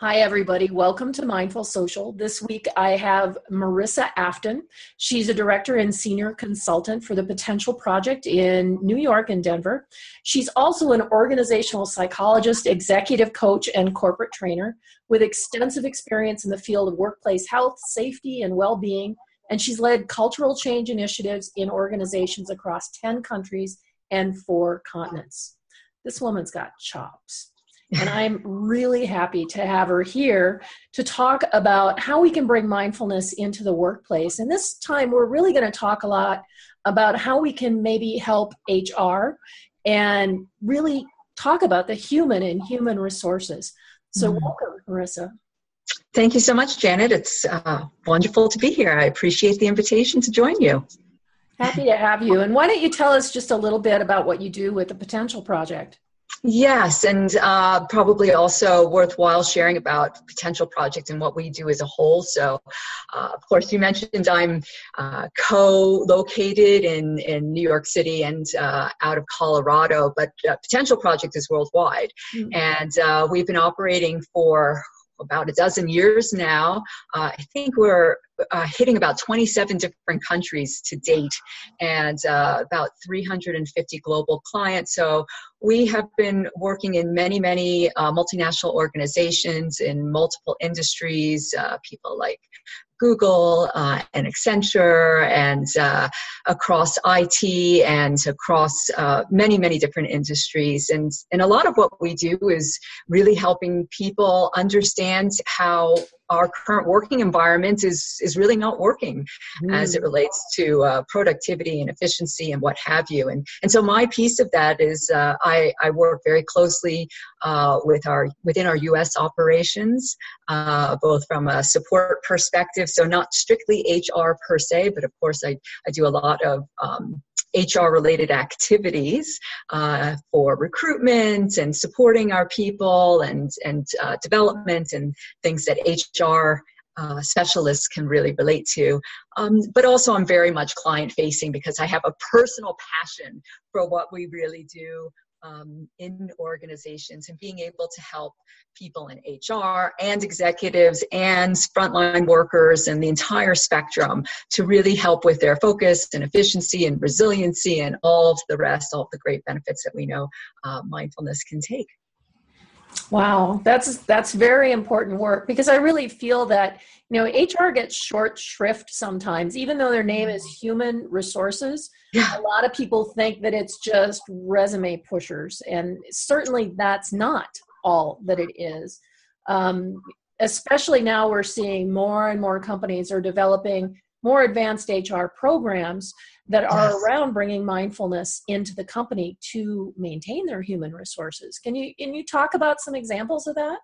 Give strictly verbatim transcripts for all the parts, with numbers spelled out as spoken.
Hi, everybody. Welcome to Mindful Social. This week, I have Marissa Afton. She's a director and senior consultant for the Potential Project in New York and Denver. She's also an organizational psychologist, executive coach, and corporate trainer with extensive experience in the field of workplace health, safety, and well-being. And she's led cultural change initiatives in organizations across ten countries and four continents. This woman's got chops. And I'm really happy to have her here to talk about how we can bring mindfulness into the workplace. And this time, we're really going to talk a lot about how we can maybe help H R and really talk about the human and human resources. So mm-hmm. Welcome, Marissa. Thank you so much, Janet. It's uh, wonderful to be here. I appreciate the invitation to join you. Happy to have you. And why don't you tell us just a little bit about what you do with the Potential Project? Yes, and uh, probably also worthwhile sharing about Potential Project and what we do as a whole. So, uh, of course, you mentioned I'm uh, co-located in, in New York City and uh, out of Colorado, but uh, Potential Project is worldwide. Mm-hmm. And uh, we've been operating for about a dozen years now. Uh, I think we're uh, hitting about twenty-seven different countries to date and uh, about three hundred fifty global clients. So we have been working in many, many uh, multinational organizations in multiple industries, uh, people like Google uh, and Accenture and uh, across I T and across uh, many, many different industries. And, and a lot of what we do is really helping people understand how our current working environment is, is really not working mm. as it relates to uh, productivity and efficiency and what have you. And, and so my piece of that is uh, I, I work very closely uh, with our within our U S operations, uh, both from a support perspective, so not strictly H R per se, but of course I, I do a lot of um, H R-related activities uh, for recruitment and supporting our people and, and uh, development and things that H R uh, specialists can really relate to. Um, but also I'm very much client-facing because I have a personal passion for what we really do um, in organizations and being able to help people in H R and executives and frontline workers and the entire spectrum to really help with their focus and efficiency and resiliency and all of the rest, all of the great benefits that we know uh, mindfulness can take. Wow, that's that's very important work because I really feel that, you know, H R gets short shrift sometimes, even though their name is human resources. Yeah. A lot of people think that it's just resume pushers, and certainly that's not all that it is. Um, especially now we're seeing more and more companies are developing more advanced H R programs that are yes. around bringing mindfulness into the company to maintain their human resources. Can you can you talk about some examples of that?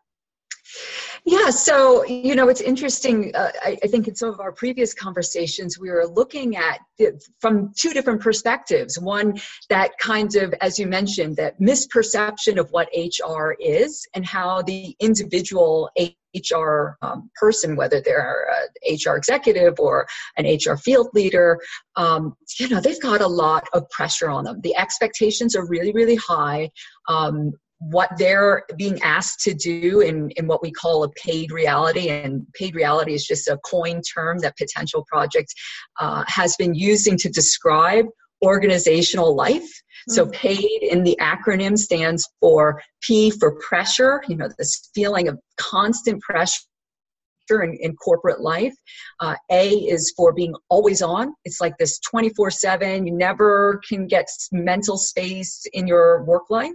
Yeah, so, you know, it's interesting. Uh, I, I think in some of our previous conversations, we were looking at the, from two different perspectives. One, that kind of, as you mentioned, that misperception of what H R is and how the individual H R um, person, whether they're an H R executive or an H R field leader, um, you know, they've got a lot of pressure on them. The expectations are really, really high. Um, what they're being asked to do in, in what we call a paid reality. And paid reality is just a coined term that Potential Project uh, has been using to describe organizational life. So PAID in the acronym stands for P for pressure, you know, this feeling of constant pressure in, in corporate life. Uh, A is for being always on. It's like this twenty-four seven, you never can get mental space in your work life.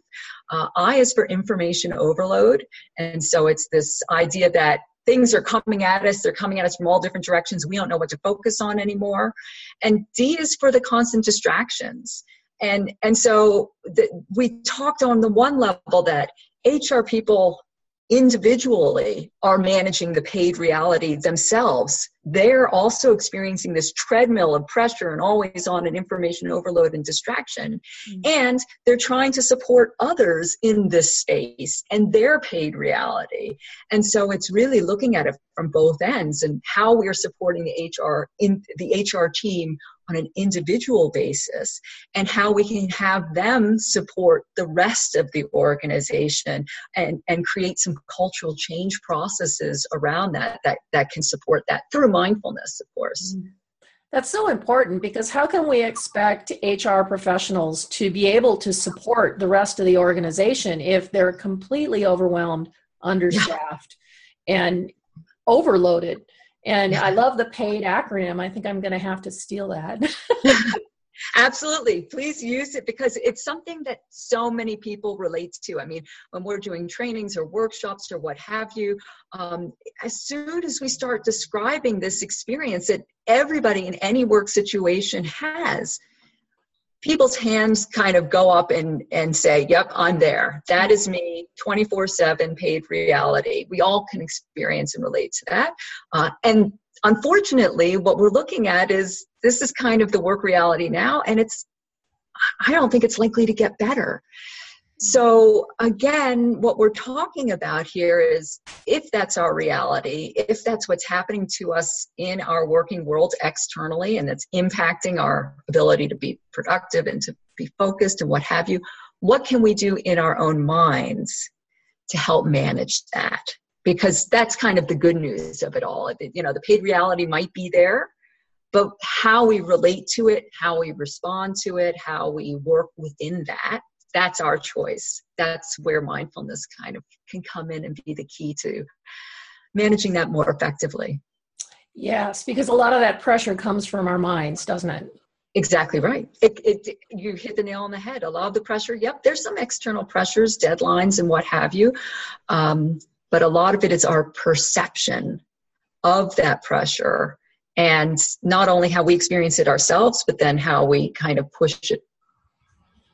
Uh, I is for information overload. And so it's this idea that things are coming at us. They're coming at us from all different directions. We don't know what to focus on anymore. And D is for the constant distractions. And and so the, we talked on the one level that H R people individually are managing the paid reality themselves. They're also experiencing this treadmill of pressure and always on and information overload and distraction. Mm-hmm. And they're trying to support others in this space and their paid reality. And so it's really looking at it from both ends and how we are supporting the H R in the H R team on an individual basis and how we can have them support the rest of the organization and, and create some cultural change processes around that, that that can support that through mindfulness, of course. Mm-hmm. That's so important, because how can we expect H R professionals to be able to support the rest of the organization if they're completely overwhelmed, understaffed, yeah. and overloaded? And yeah. I love the PAID acronym. I think I'm going to have to steal that. Absolutely. Please use it, because it's something that so many people relate to. I mean, when we're doing trainings or workshops or what have you, um, as soon as we start describing this experience that everybody in any work situation has, people's hands kind of go up and, and say, yep, I'm there. That is me, twenty-four seven paid reality. We all can experience and relate to that. Uh, and unfortunately, what we're looking at is this is kind of the work reality now, and it's, I don't think it's likely to get better. So again, what we're talking about here is if that's our reality, if that's what's happening to us in our working world externally, and it's impacting our ability to be productive and to be focused and what have you, what can we do in our own minds to help manage that? Because that's kind of the good news of it all. You know, the paid reality might be there, but how we relate to it, how we respond to it, how we work within that, that's our choice. That's where mindfulness kind of can come in and be the key to managing that more effectively. Yes, because a lot of that pressure comes from our minds, doesn't it? Exactly right. It, it, you hit the nail on the head. A lot of the pressure, yep, there's some external pressures, deadlines, and what have you. Um, but a lot of it is our perception of that pressure, and not only how we experience it ourselves, but then how we kind of push it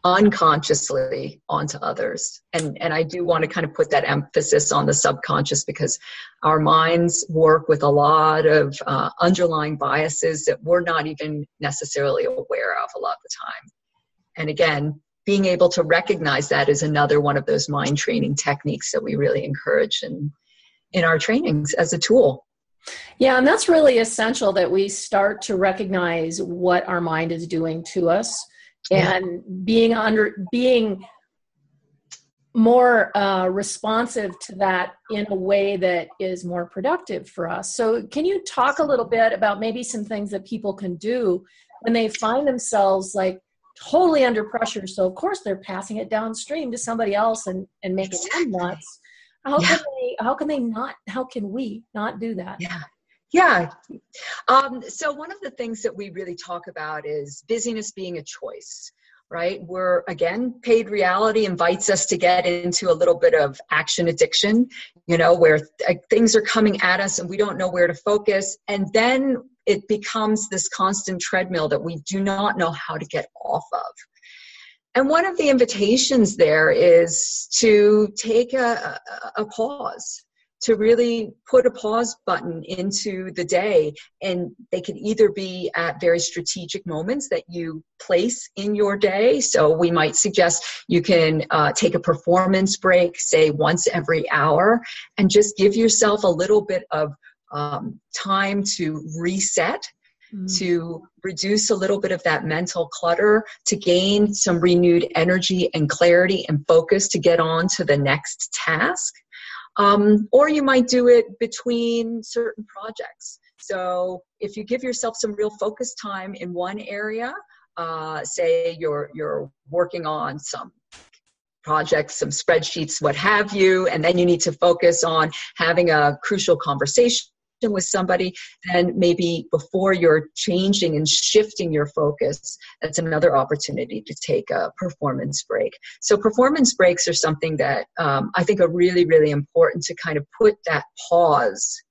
unconsciously onto others. And and I do want to kind of put that emphasis on the subconscious, because our minds work with a lot of uh, underlying biases that we're not even necessarily aware of a lot of the time. And again, being able to recognize that is another one of those mind training techniques that we really encourage in, in our trainings as a tool. Yeah, and that's really essential, that we start to recognize what our mind is doing to us. And being under, being more uh, responsive to that in a way that is more productive for us. So can you talk a little bit about maybe some things that people can do when they find themselves like totally under pressure? So of course they're passing it downstream to somebody else and, and making them nuts. How yeah. can they, how can they not, how can we not do that? Yeah. Yeah. Um, so one of the things that we really talk about is busyness being a choice, right? We're, again, paid reality invites us to get into a little bit of action addiction, you know, where th- things are coming at us and we don't know where to focus. And then it becomes this constant treadmill that we do not know how to get off of. And one of the invitations there is to take a, a, a pause, to really put a pause button into the day. And they can either be at very strategic moments that you place in your day. So we might suggest you can uh, take a performance break, say once every hour, and just give yourself a little bit of um, time to reset, mm-hmm. to reduce a little bit of that mental clutter, to gain some renewed energy and clarity and focus to get on to the next task. Um, or you might do it between certain projects. So if you give yourself some real focus time in one area, uh, say you're you're working on some projects, some spreadsheets, what have you, and then you need to focus on having a crucial conversation with somebody, then maybe before you're changing and shifting your focus, that's another opportunity to take a performance break. So performance breaks are something that um, I think are really, really important to kind of put that pause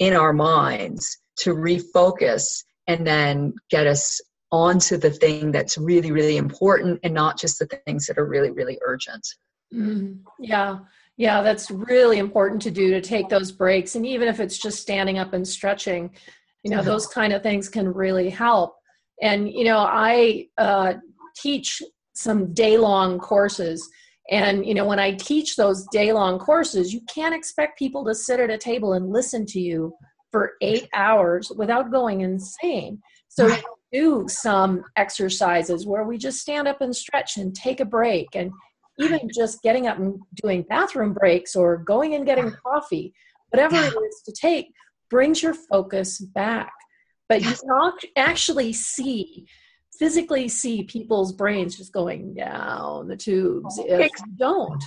in our minds to refocus and then get us onto the thing that's really, really important and not just the things that are really, really urgent. Mm-hmm. Yeah. Yeah, that's really important to do, to take those breaks. And even if it's just standing up and stretching, you know, those kind of things can really help. And, you know, I uh, teach some day-long courses. And, you know, when I teach those day-long courses, you can't expect people to sit at a table and listen to you for eight hours without going insane. So do some exercises where we just stand up and stretch and take a break, and even just getting up and doing bathroom breaks or going and getting coffee, whatever it is to take, brings your focus back. But you can actually see, physically see people's brains just going down the tubes if you don't.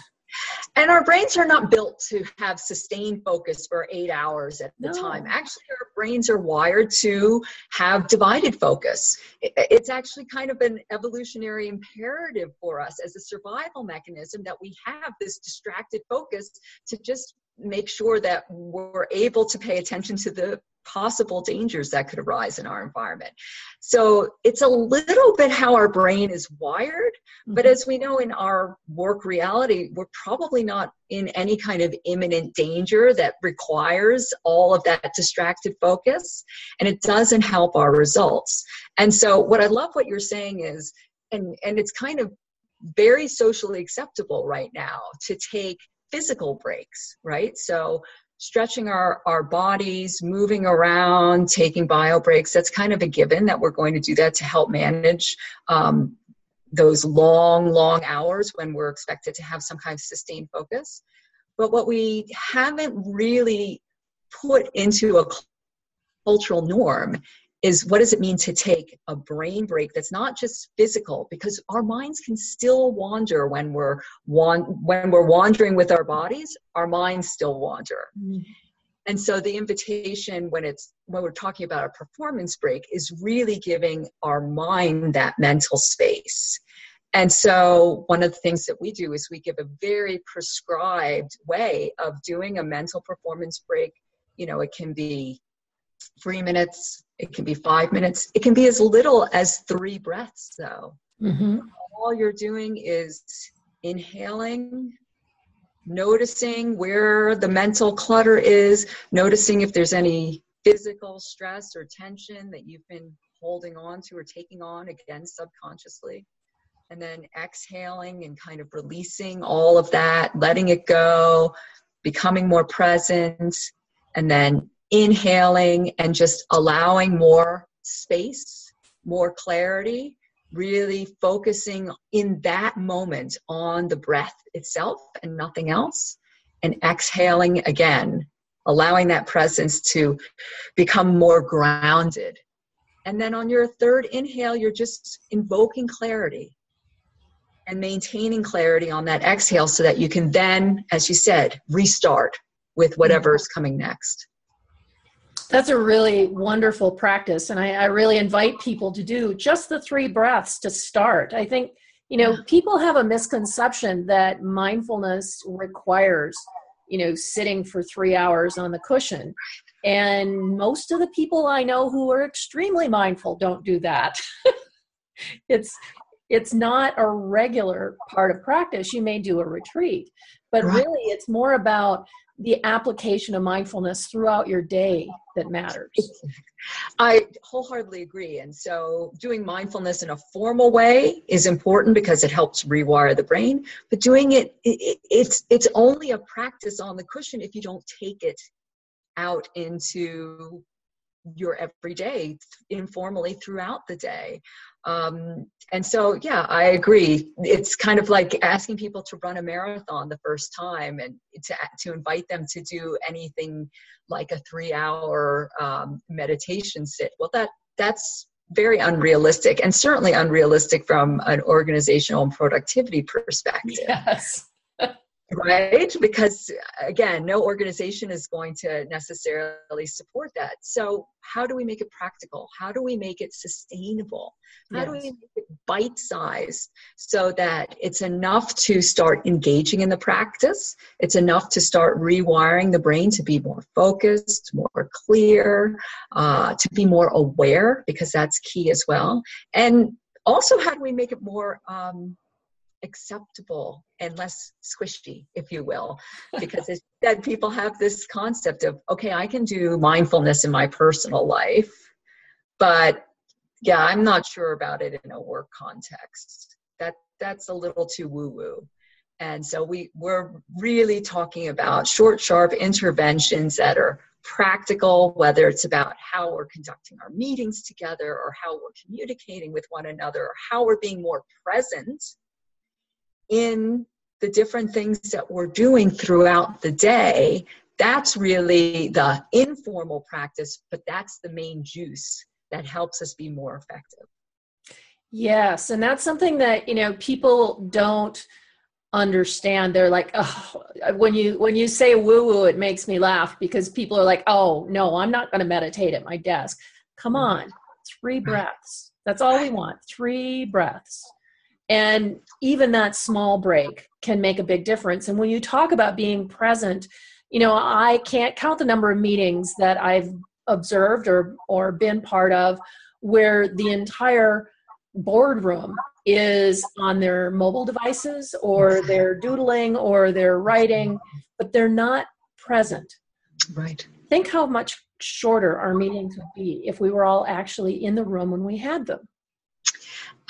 And our brains are not built to have sustained focus for eight hours at the no. time. Actually, our brains are wired to have divided focus. It's actually kind of an evolutionary imperative for us as a survival mechanism that we have this distracted focus to just make sure that we're able to pay attention to the possible dangers that could arise in our environment. So it's a little bit how our brain is wired, but as we know in our work reality, we're probably not in any kind of imminent danger that requires all of that distracted focus, and it doesn't help our results. And so what I love what you're saying is, and, and it's kind of very socially acceptable right now to take physical breaks, right? So stretching our, our bodies, moving around, taking bio breaks, that's kind of a given that we're going to do that to help manage um, those long, long hours when we're expected to have some kind of sustained focus. But what we haven't really put into a cultural norm is what does it mean to take a brain break that's not just physical, because our minds can still wander when we're wan- when we're wandering with our bodies, our minds still wander. Mm. And so the invitation when it's when we're talking about a performance break is really giving our mind that mental space. And so one of the things that we do is we give a very prescribed way of doing a mental performance break. You know, it can be three minutes, it can be five minutes, it can be as little as three breaths though. Mm-hmm. All you're doing is inhaling, noticing where the mental clutter is, noticing if there's any physical stress or tension that you've been holding on to or taking on again subconsciously, and then exhaling and kind of releasing all of that, letting it go, becoming more present, and then inhaling and just allowing more space, more clarity, really focusing in that moment on the breath itself and nothing else, and exhaling again, allowing that presence to become more grounded. And then on your third inhale, you're just invoking clarity and maintaining clarity on that exhale so that you can then, as you said, restart with whatever is coming next. That's a really wonderful practice, and I, I really invite people to do just the three breaths to start. I think, you know, people have a misconception that mindfulness requires, you know, sitting for three hours on the cushion, and most of the people I know who are extremely mindful don't do that. It's it's not a regular part of practice. You may do a retreat, but really it's more about the application of mindfulness throughout your day that matters. I wholeheartedly agree. And so doing mindfulness in a formal way is important because it helps rewire the brain, but doing it, it it's, it's only a practice on the cushion if you don't take it out into your everyday informally throughout the day. Um, and so, yeah, I agree. It's kind of like asking people to run a marathon the first time and to, to invite them to do anything like a three hour, um, meditation sit. Well, that, that's very unrealistic, and certainly unrealistic from an organizational and productivity perspective. Yes. Right? Because again, no organization is going to necessarily support that. So how do we make it practical? How do we make it sustainable? How yes. do we make it bite-sized so that it's enough to start engaging in the practice? It's enough to start rewiring the brain to be more focused, more clear, uh, to be more aware, because that's key as well. And also, how do we make it more um, acceptable and less squishy, if you will, because as you said, people have this concept of, okay, I can do mindfulness in my personal life, but yeah, I'm not sure about it in a work context. That that's a little too woo-woo. And so we, we're really talking about short, sharp interventions that are practical, whether it's about how we're conducting our meetings together or how we're communicating with one another or how we're being more present in the different things that we're doing throughout the day. That's really the informal practice, but that's the main juice that helps us be more effective. Yes, and that's something that, you know, people don't understand. They're like, oh, when you when you say woo-woo, it makes me laugh, because people are like, oh, no, I'm not going to meditate at my desk. Come on, three breaths. That's all we want, three breaths. And even that small break can make a big difference. And when you talk about being present, you know, I can't count the number of meetings that I've observed or or been part of where the entire boardroom is on their mobile devices, or they're doodling, or they're writing, but they're not present. Right. Think how much shorter our meetings would be if we were all actually in the room when we had them.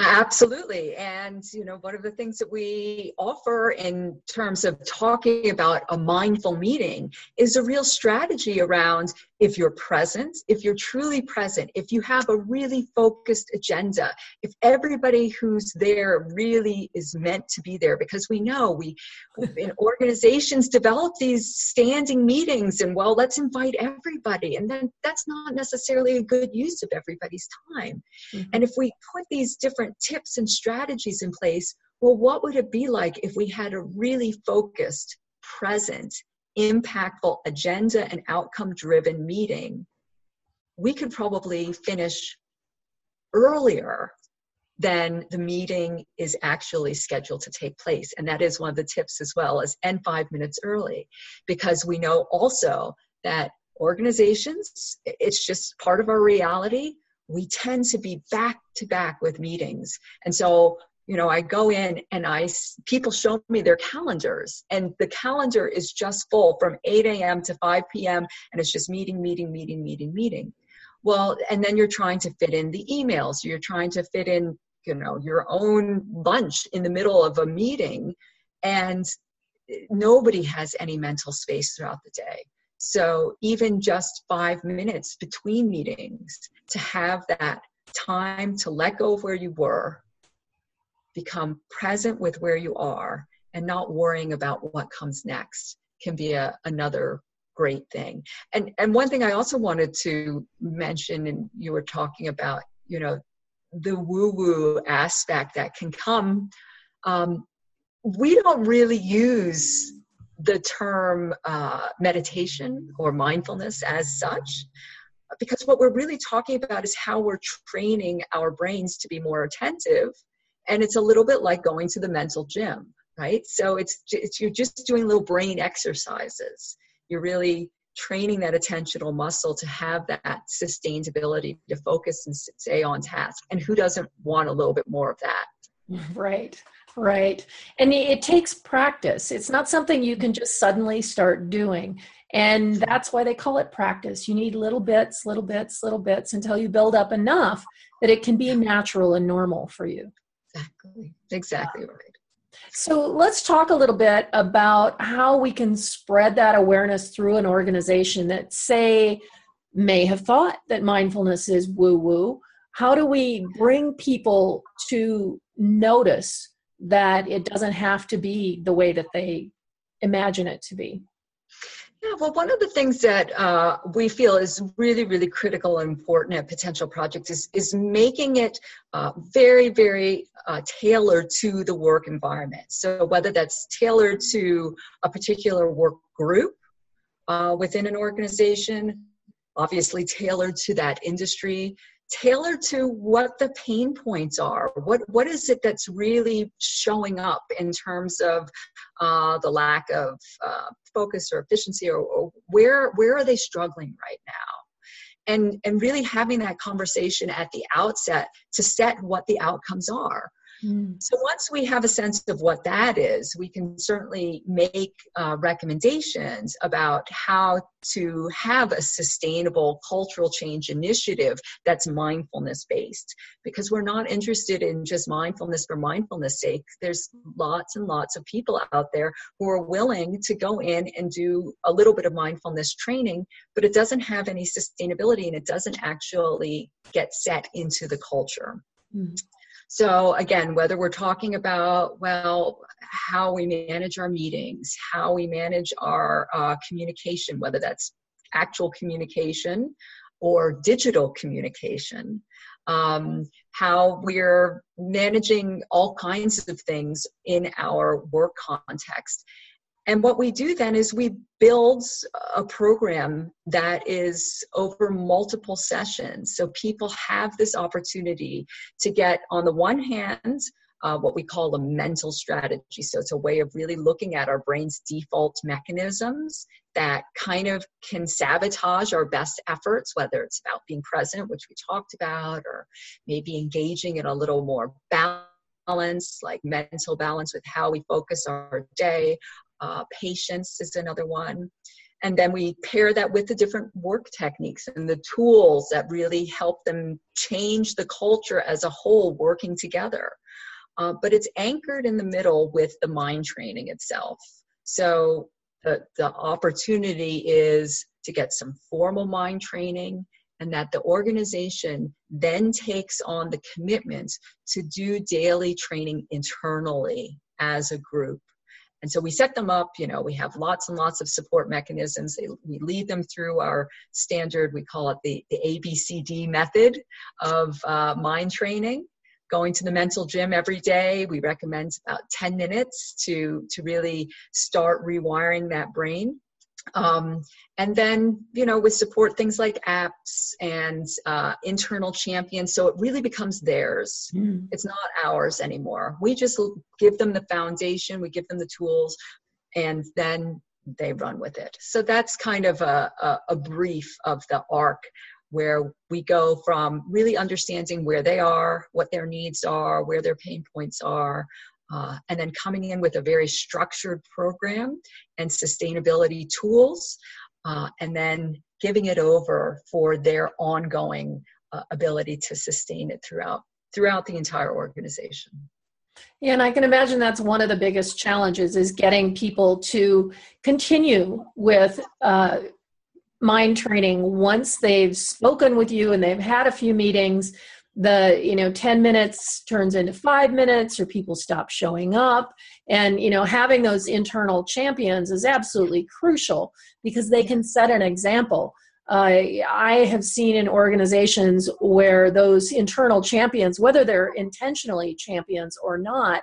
Absolutely. And, you know, one of the things that we offer in terms of talking about a mindful meeting is a real strategy around, if you're present, if you're truly present, if you have a really focused agenda, if everybody who's there really is meant to be there, because we know we in organizations develop these standing meetings and, well, let's invite everybody. And then that's not necessarily a good use of everybody's time. Mm-hmm. And if we put these different tips and strategies in place, well, what would it be like if we had a really focused, present, impactful agenda and outcome-driven meeting? We could probably finish earlier than the meeting is actually scheduled to take place. And that is one of the tips as well, as end five minutes early, because we know also that organizations, it's just part of our reality. We tend to be back to back with meetings. And so, you know, I go in and I, people show me their calendars, and the calendar is just full from eight a.m. to five p.m. and it's just meeting, meeting, meeting, meeting, meeting. Well, and then you're trying to fit in the emails. You're trying to fit in, you know, your own lunch in the middle of a meeting, and nobody has any mental space throughout the day. So even just five minutes between meetings to have that time to let go of where you were, become present with where you are, and not worrying about what comes next can be a, another great thing. And and one thing I also wanted to mention, and you were talking about, you know, the woo-woo aspect that can come. Um, we don't really use the term uh, meditation or mindfulness as such, because what we're really talking about is how we're training our brains to be more attentive. And it's a little bit like going to the mental gym, right? So it's, it's you're just doing little brain exercises. You're really training that attentional muscle to have that sustained ability to focus and stay on task. And who doesn't want a little bit more of that? Right. Right. And it takes practice. It's not something you can just suddenly start doing. And that's why they call it practice. You need little bits, little bits, little bits until you build up enough that it can be natural and normal for you. Exactly. Exactly right. So let's talk a little bit about how we can spread that awareness through an organization that, say, may have thought that mindfulness is woo-woo. How do we bring people to notice that it doesn't have to be the way that they imagine it to be? Yeah, well, one of the things that uh, we feel is really, really critical and important at Potential Project is, is making it uh, very, very uh, tailored to the work environment. So whether that's tailored to a particular work group uh, within an organization, obviously tailored to that industry, tailored to what the pain points are. What what is it that's really showing up in terms of uh, the lack of uh, focus or efficiency, or, or where where are they struggling right now? And and really having that conversation at the outset to set what the outcomes are. Mm. So once we have a sense of what that is, we can certainly make uh, recommendations about how to have a sustainable cultural change initiative that's mindfulness based, because we're not interested in just mindfulness for mindfulness sake. There's lots and lots of people out there who are willing to go in and do a little bit of mindfulness training, but it doesn't have any sustainability and it doesn't actually get set into the culture. Mm-hmm. So again, whether we're talking about, well, how we manage our meetings, how we manage our uh, communication, whether that's actual communication or digital communication, um, how we're managing all kinds of things in our work context. And what we do then is we build a program that is over multiple sessions. So people have this opportunity to get, on the one hand, uh, what we call a mental strategy. So it's a way of really looking at our brain's default mechanisms that kind of can sabotage our best efforts, whether it's about being present, which we talked about, or maybe engaging in a little more balance, like mental balance with how we focus our day. Uh, patience is another one. And then we pair that with the different work techniques and the tools that really help them change the culture as a whole working together. Uh, but it's anchored in the middle with the mind training itself. So the, the opportunity is to get some formal mind training, and that the organization then takes on the commitment to do daily training internally as a group. And so we set them up, you know, we have lots and lots of support mechanisms. They, we lead them through our standard, we call it the, the A B C D method of uh, mind training, going to the mental gym every day. We recommend about ten minutes to, to really start rewiring that brain. Um, and then, you know, with support, things like apps and uh, internal champions. So it really becomes theirs. Mm. It's not ours anymore. We just give them the foundation, we give them the tools, and then they run with it. So that's kind of a, a, a brief of the arc, where we go from really understanding where they are, what their needs are, where their pain points are, Uh, and then coming in with a very structured program and sustainability tools, uh, and then giving it over for their ongoing uh, ability to sustain it throughout throughout the entire organization. Yeah, and I can imagine that's one of the biggest challenges, is getting people to continue with uh, mind training once they've spoken with you and they've had a few meetings. The, you know, ten minutes turns into five minutes or people stop showing up. And, you know, having those internal champions is absolutely crucial because they can set an example. Uh, I have seen in organizations where those internal champions, whether they're intentionally champions or not,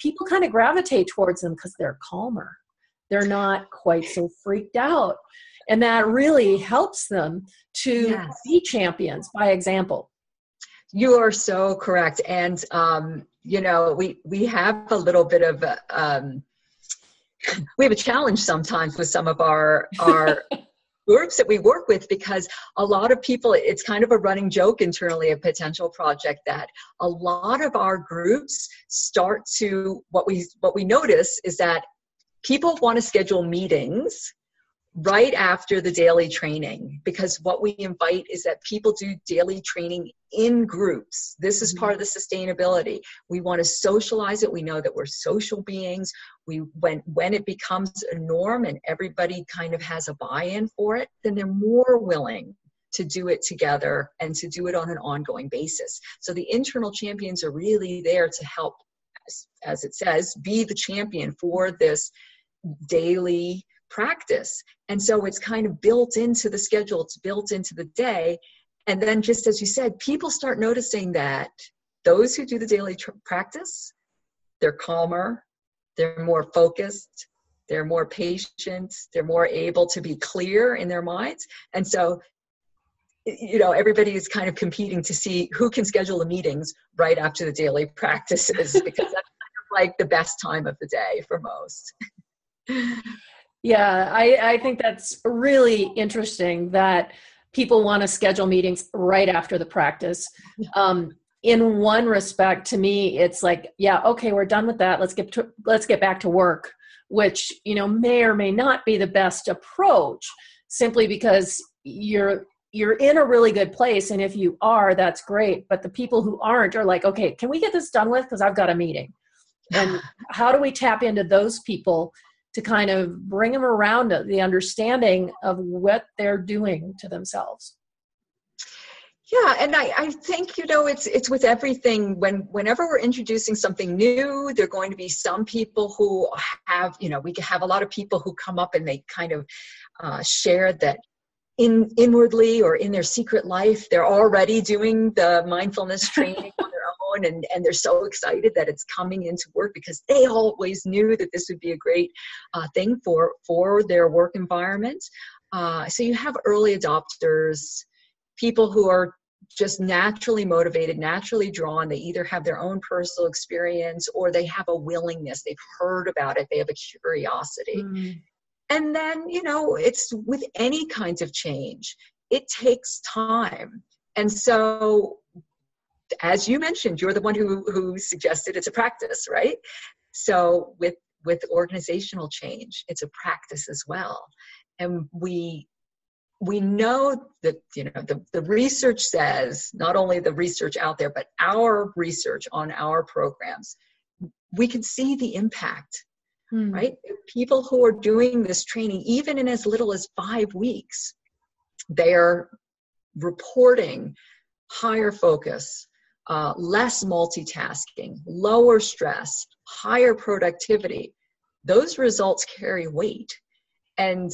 people kind of gravitate towards them because they're calmer. They're not quite so freaked out. And that really helps them to yes. be champions by example. You are so correct. And, um, you know, we, we have a little bit of, a, um, we have a challenge sometimes with some of our, our groups that we work with, because a lot of people, it's kind of a running joke internally, a potential project, that a lot of our groups start to, what we, what we notice is that people want to schedule meetings right after the daily training, because what we invite is that people do daily training in groups. This is part of the sustainability. We want to socialize it. We know that we're social beings. We when when it becomes a norm and everybody kind of has a buy-in for it, then they're more willing to do it together and to do it on an ongoing basis. So the internal champions are really there to help, as, as it says, be the champion for this daily practice. And so it's kind of built into the schedule, it's built into the day. And then, just as you said, people start noticing that those who do the daily tr- practice, they're calmer, they're more focused, they're more patient, they're more able to be clear in their minds. And so, you know, everybody is kind of competing to see who can schedule the meetings right after the daily practices, because that's kind of like the best time of the day for most. Yeah, I, I think that's really interesting that people want to schedule meetings right after the practice. Um, in one respect, to me, it's like, yeah, okay, we're done with that. Let's get to, let's get back to work, which, you know, may or may not be the best approach, simply because you're, you're in a really good place. And if you are, that's great. But the people who aren't are like, okay, can we get this done with? Because I've got a meeting. And how do we tap into those people to kind of bring them around to the understanding of what they're doing to themselves? Yeah, and I, I think, you know, it's it's with everything. When whenever we're introducing something new, there are going to be some people who have, you know, we have a lot of people who come up and they kind of uh, share that in inwardly or in their secret life, they're already doing the mindfulness training on their own, and, and they're so excited that it's coming into work because they always knew that this would be a great uh, thing for, for their work environment. Uh, so you have early adopters, people who are just naturally motivated, naturally drawn. They either have their own personal experience or they have a willingness. They've heard about it. They have a curiosity. Mm. And then, you know, it's with any kinds of change, it takes time. And so, as you mentioned, you're the one who, who suggested it's a practice, right? So with, with organizational change, it's a practice as well. And we... We know that, you know, the, the research says, not only the research out there, but our research on our programs, we can see the impact, hmm. right? People who are doing this training, even in as little as five weeks, they are reporting higher focus, uh, less multitasking, lower stress, higher productivity. Those results carry weight. And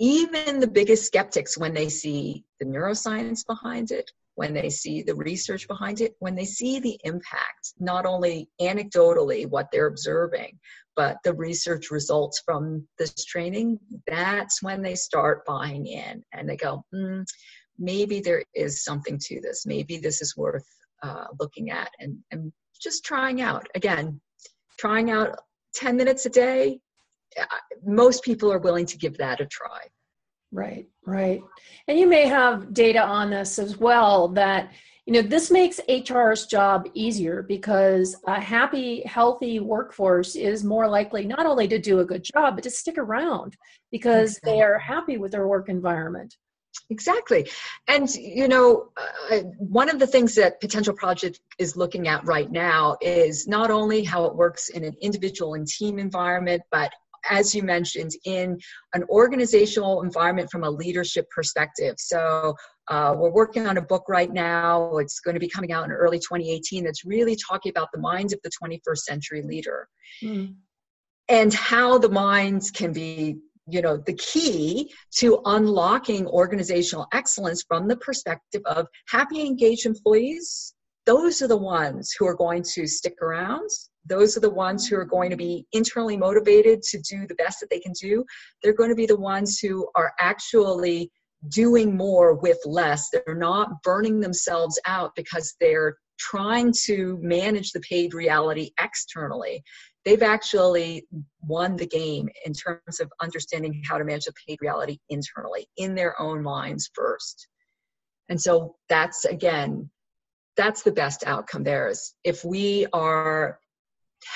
even the biggest skeptics, when they see the neuroscience behind it, when they see the research behind it, when they see the impact, not only anecdotally what they're observing, but the research results from this training, that's when they start buying in and they go, mm, maybe there is something to this. Maybe this is worth uh, looking at and, and just trying out. Again, trying out ten minutes a day. Most people are willing to give that a try. Right, right. And you may have data on this as well that, you know, this makes H R's job easier because a happy, healthy workforce is more likely not only to do a good job, but to stick around because exactly. they are happy with their work environment. Exactly. And, you know, uh, one of the things that Potential Project is looking at right now is not only how it works in an individual and team environment, but as you mentioned, in an organizational environment from a leadership perspective. So uh, we're working on a book right now. It's going to be coming out in early twenty eighteen. That's really talking about the minds of the twenty-first century leader mm. and how the minds can be, you know, the key to unlocking organizational excellence from the perspective of happy, engaged employees. Those are the ones who are going to stick around. Those are the ones who are going to be internally motivated to do the best that they can do. They're going to be the ones who are actually doing more with less. They're not burning themselves out because they're trying to manage the paid reality externally. They've actually won the game in terms of understanding how to manage the paid reality internally in their own minds first. And so that's, again, that's the best outcome there is if we are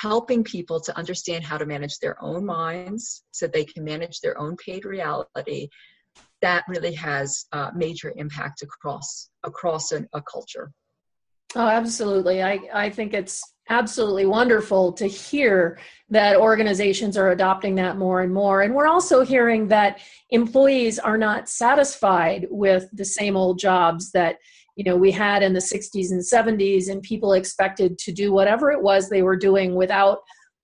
helping people to understand how to manage their own minds so they can manage their own paid reality, that really has a major impact across across an, a culture. Oh, absolutely. I, I think it's absolutely wonderful to hear that organizations are adopting that more and more. And we're also hearing that employees are not satisfied with the same old jobs that, you know, we had in the sixties and seventies, and people expected to do whatever it was they were doing without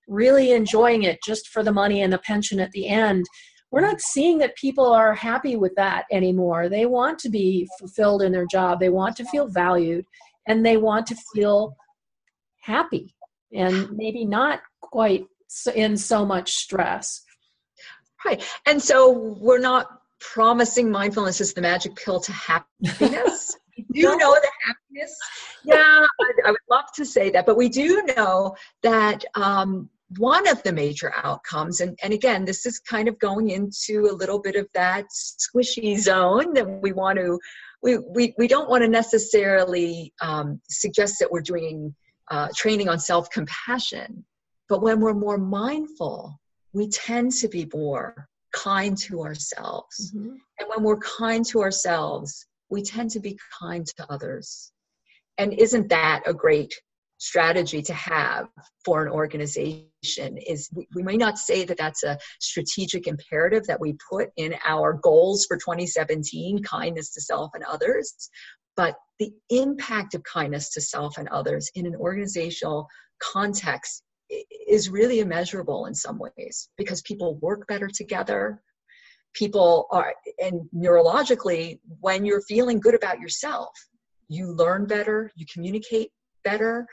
really enjoying it just for the money and the pension at the end. We're not seeing that people are happy with that anymore. They want to be fulfilled in their job. They want to feel valued, and they want to feel happy and maybe not quite in so much stress. Right. And so we're not promising mindfulness is the magic pill to happiness. We do know that happiness, yeah, I, I would love to say that, but we do know that um, one of the major outcomes, and, and again, this is kind of going into a little bit of that squishy zone that we want to we, we, we don't want to necessarily um, suggest that we're doing uh, training on self-compassion, but when we're more mindful, we tend to be more kind to ourselves. Mm-hmm. And when we're kind to ourselves, we tend to be kind to others. And isn't that a great strategy to have for an organization? Is we, we may not say that that's a strategic imperative that we put in our goals for twenty seventeen, kindness to self and others, but the impact of kindness to self and others in an organizational context is really immeasurable in some ways, because people work better together. People are, and neurologically, when you're feeling good about yourself, you learn better, you communicate better,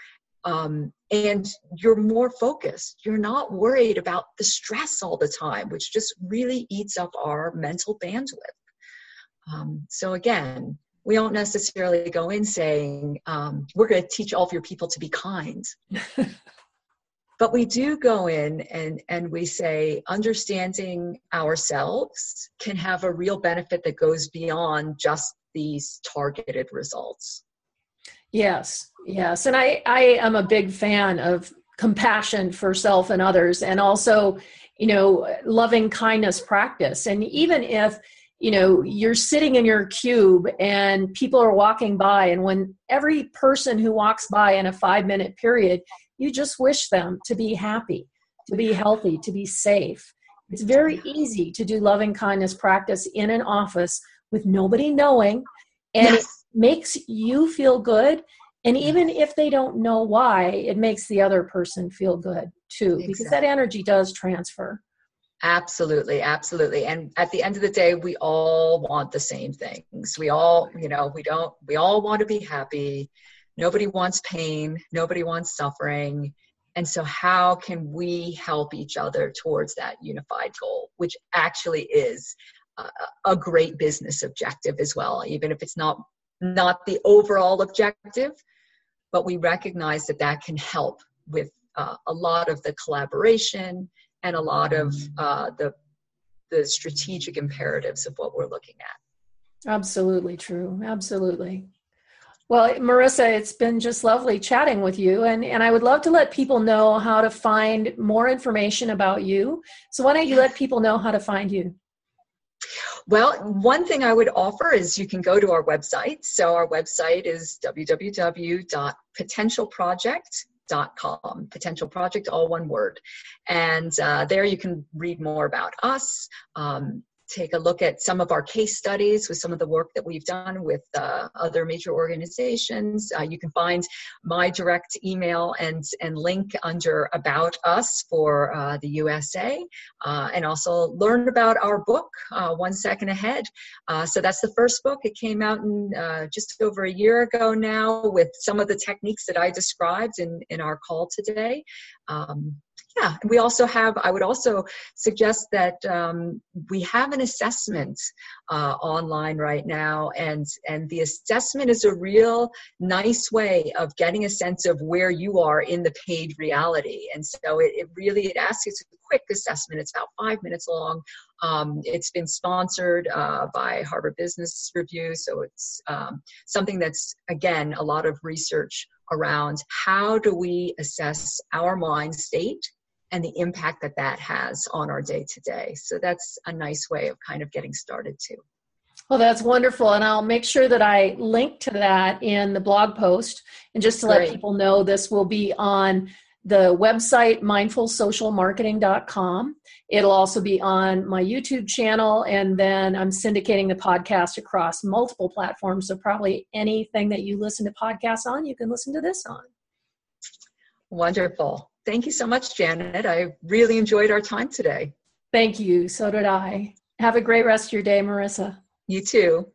um, and you're more focused. You're not worried about the stress all the time, which just really eats up our mental bandwidth. Um, so again, we don't necessarily go in saying, um, we're going to teach all of your people to be kind. But we do go in and, and we say, understanding ourselves can have a real benefit that goes beyond just these targeted results. Yes, yes. And I, I am a big fan of compassion for self and others, and also, you know, loving kindness practice. And even if, you know, you're sitting in your cube and people are walking by, and when every person who walks by in a five minute period, you just wish them to be happy, to be healthy, to be safe. It's very easy to do loving kindness practice in an office with nobody knowing, and yes, it makes you feel good. And even if they don't know why, it makes the other person feel good too, exactly, because that energy does transfer. Absolutely, absolutely. And at the end of the day, we all want the same things. We all, you know, we don't, we all want to be happy. Nobody wants pain. Nobody wants suffering. And so how can we help each other towards that unified goal, which actually is a, a great business objective as well, even if it's not, not the overall objective, but we recognize that that can help with uh, a lot of the collaboration and a lot of uh, the, the strategic imperatives of what we're looking at. Absolutely true. Absolutely. Well, Marissa, it's been just lovely chatting with you, and, and I would love to let people know how to find more information about you. So why don't you let people know how to find you? Well, one thing I would offer is you can go to our website. So our website is w w w dot potential project dot com, Potential Project, all one word. And uh, there you can read more about us, um, take a look at some of our case studies with some of the work that we've done with uh, other major organizations. Uh, you can find my direct email and, and link under About Us for uh, the U S A, uh, and also learn about our book, uh, One Second Ahead. Uh, so that's the first book. It came out in, uh, just over a year ago now, with some of the techniques that I described in, in our call today. Um, Yeah, we also have, I would also suggest that um, we have an assessment uh, online right now, and, and the assessment is a real nice way of getting a sense of where you are in the paid reality. And so it, it really, it asks you to a quick assessment. It's about five minutes long. Um, it's been sponsored uh, by Harvard Business Review, so it's um, something that's, again, a lot of research around how do we assess our mind state and the impact that that has on our day-to-day. So that's a nice way of kind of getting started too. Well, that's wonderful. And I'll make sure that I link to that in the blog post. And just to Great. Let people know, this will be on the website, mindful social marketing dot com. It'll also be on my YouTube channel. And then I'm syndicating the podcast across multiple platforms. So probably anything that you listen to podcasts on, you can listen to this on. Wonderful. Thank you so much, Janet. I really enjoyed our time today. Thank you. So did I. Have a great rest of your day, Marissa. You too.